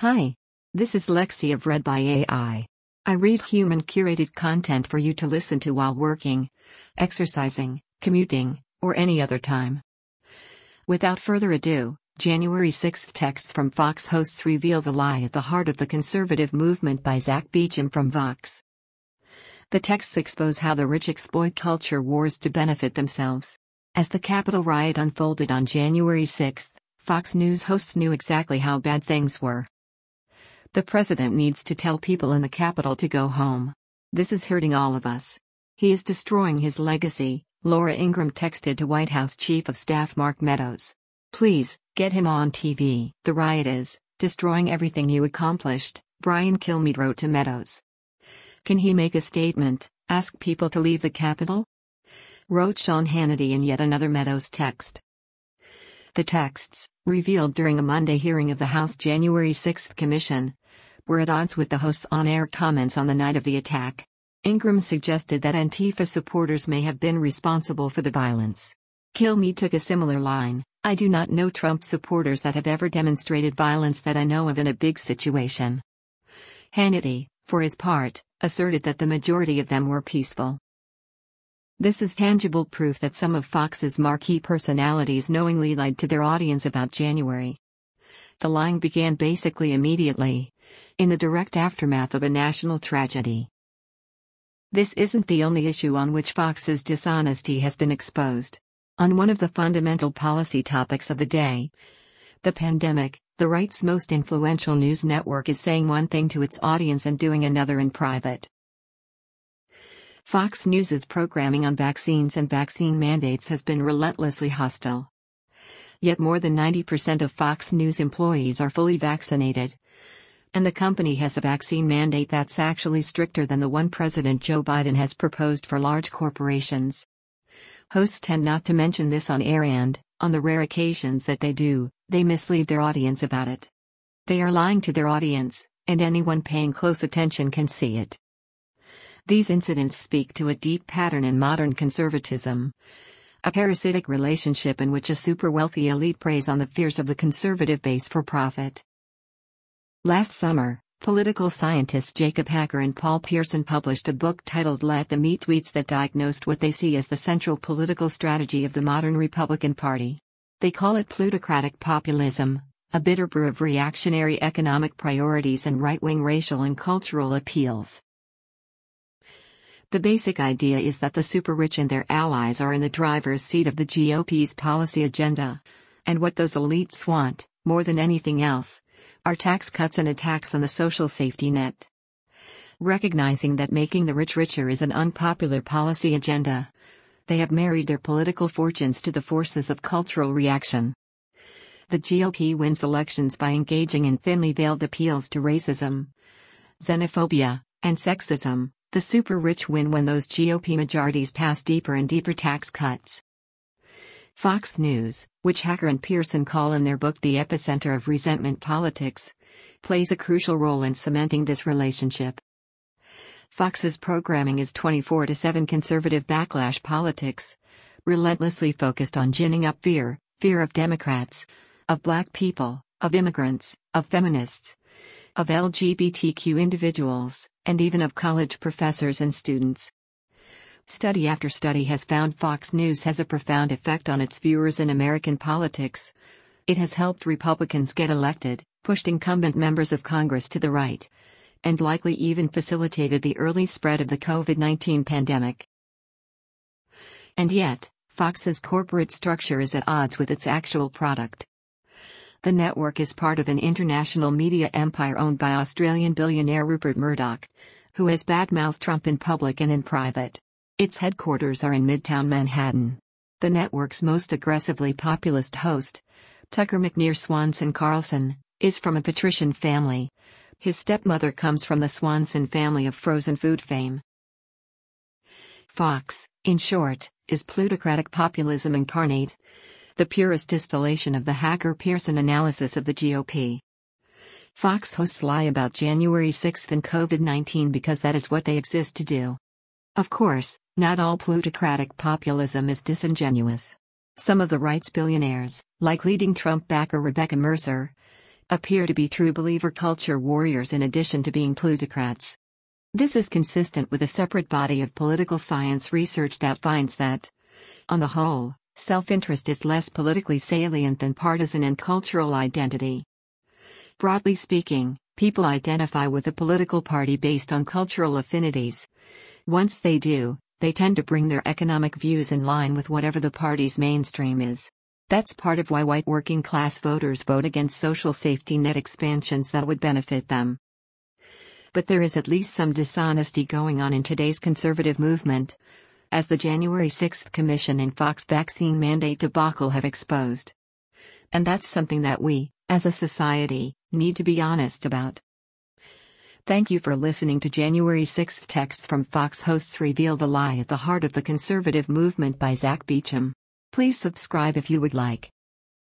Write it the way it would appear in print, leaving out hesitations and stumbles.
Hi. This is Lexi of Red by AI. I read human-curated content for you to listen to while working, exercising, commuting, or any other time. Without further ado, January 6 texts from Fox hosts reveal the lie at the heart of the conservative movement by Zach Beauchamp from Vox. The texts expose how the rich exploit culture wars to benefit themselves. As the Capitol riot unfolded on January 6, Fox News hosts knew exactly how bad things were. The president needs to tell people in the Capitol to go home. This is hurting all of us. He is destroying his legacy, Laura Ingram texted to White House Chief of Staff Mark Meadows. Please, get him on TV. The riot is destroying everything you accomplished, Brian Kilmeade wrote to Meadows. Can he make a statement, ask people to leave the Capitol? Wrote Sean Hannity in yet another Meadows text. The texts, revealed during a Monday hearing of the House January 6 Commission, were at odds with the host's on-air comments on the night of the attack. Ingram suggested that Antifa supporters may have been responsible for the violence. Kilmeade took a similar line, I do not know Trump supporters that have ever demonstrated violence that I know of in a big situation. Hannity, for his part, asserted that the majority of them were peaceful. This is tangible proof that some of Fox's marquee personalities knowingly lied to their audience about January. The lying began basically immediately, in the direct aftermath of a national tragedy. This isn't the only issue on which Fox's dishonesty has been exposed. On one of the fundamental policy topics of the day, the pandemic, the right's most influential news network is saying one thing to its audience and doing another in private. Fox News's programming on vaccines and vaccine mandates has been relentlessly hostile. Yet more than 90% of Fox News employees are fully vaccinated. And the company has a vaccine mandate that's actually stricter than the one President Joe Biden has proposed for large corporations. Hosts tend not to mention this on air and, on the rare occasions that they do, they mislead their audience about it. They are lying to their audience, and anyone paying close attention can see it. These incidents speak to a deep pattern in modern conservatism, a parasitic relationship in which a super-wealthy elite preys on the fears of the conservative base for profit. Last summer, political scientists Jacob Hacker and Paul Pierson published a book titled Let the Them Eat Tweets that diagnosed what they see as the central political strategy of the modern Republican Party. They call it plutocratic populism, a bitter brew of reactionary economic priorities and right-wing racial and cultural appeals. The basic idea is that the super-rich and their allies are in the driver's seat of the GOP's policy agenda, and what those elites want, more than anything else, are tax cuts and attacks on the social safety net. Recognizing that making the rich richer is an unpopular policy agenda, they have married their political fortunes to the forces of cultural reaction. The GOP wins elections by engaging in thinly veiled appeals to racism, xenophobia, and sexism. The super-rich win when those GOP majorities pass deeper and deeper tax cuts. Fox News, which Hacker and Pierson call in their book the epicenter of resentment politics, plays a crucial role in cementing this relationship. Fox's programming is 24/7 conservative backlash politics, relentlessly focused on ginning up fear of Democrats, of black people, of immigrants, of feminists, of LGBTQ individuals, and even of college professors and students. Study after study has found Fox News has a profound effect on its viewers in American politics. It has helped Republicans get elected, pushed incumbent members of Congress to the right, and likely even facilitated the early spread of the COVID-19 pandemic. And yet, Fox's corporate structure is at odds with its actual product. The network is part of an international media empire owned by Australian billionaire Rupert Murdoch, who has badmouthed Trump in public and in private. Its headquarters are in Midtown Manhattan. The network's most aggressively populist host, Tucker McNear Swanson Carlson, is from a patrician family. His stepmother comes from the Swanson family of frozen food fame. Fox, in short, is plutocratic populism incarnate, the purest distillation of the Hacker-Pierson analysis of the GOP. Fox hosts lie about January 6 and COVID-19 because that is what they exist to do. Of course, not all plutocratic populism is disingenuous. Some of the right's billionaires, like leading Trump backer Rebecca Mercer, appear to be true believer culture warriors in addition to being plutocrats. This is consistent with a separate body of political science research that finds that, on the whole, self-interest is less politically salient than partisan and cultural identity. Broadly speaking, people identify with a political party based on cultural affinities. Once they do, they tend to bring their economic views in line with whatever the party's mainstream is. That's part of why white working-class voters vote against social safety net expansions that would benefit them. But there is at least some dishonesty going on in today's conservative movement, as the January 6 Commission and Fox vaccine mandate debacle have exposed. And that's something that we, as a society, need to be honest about. Thank you for listening to January 6 Texts from Fox Hosts Reveal the Lie at the Heart of the Conservative Movement by Zach Beauchamp. Please subscribe if you would like.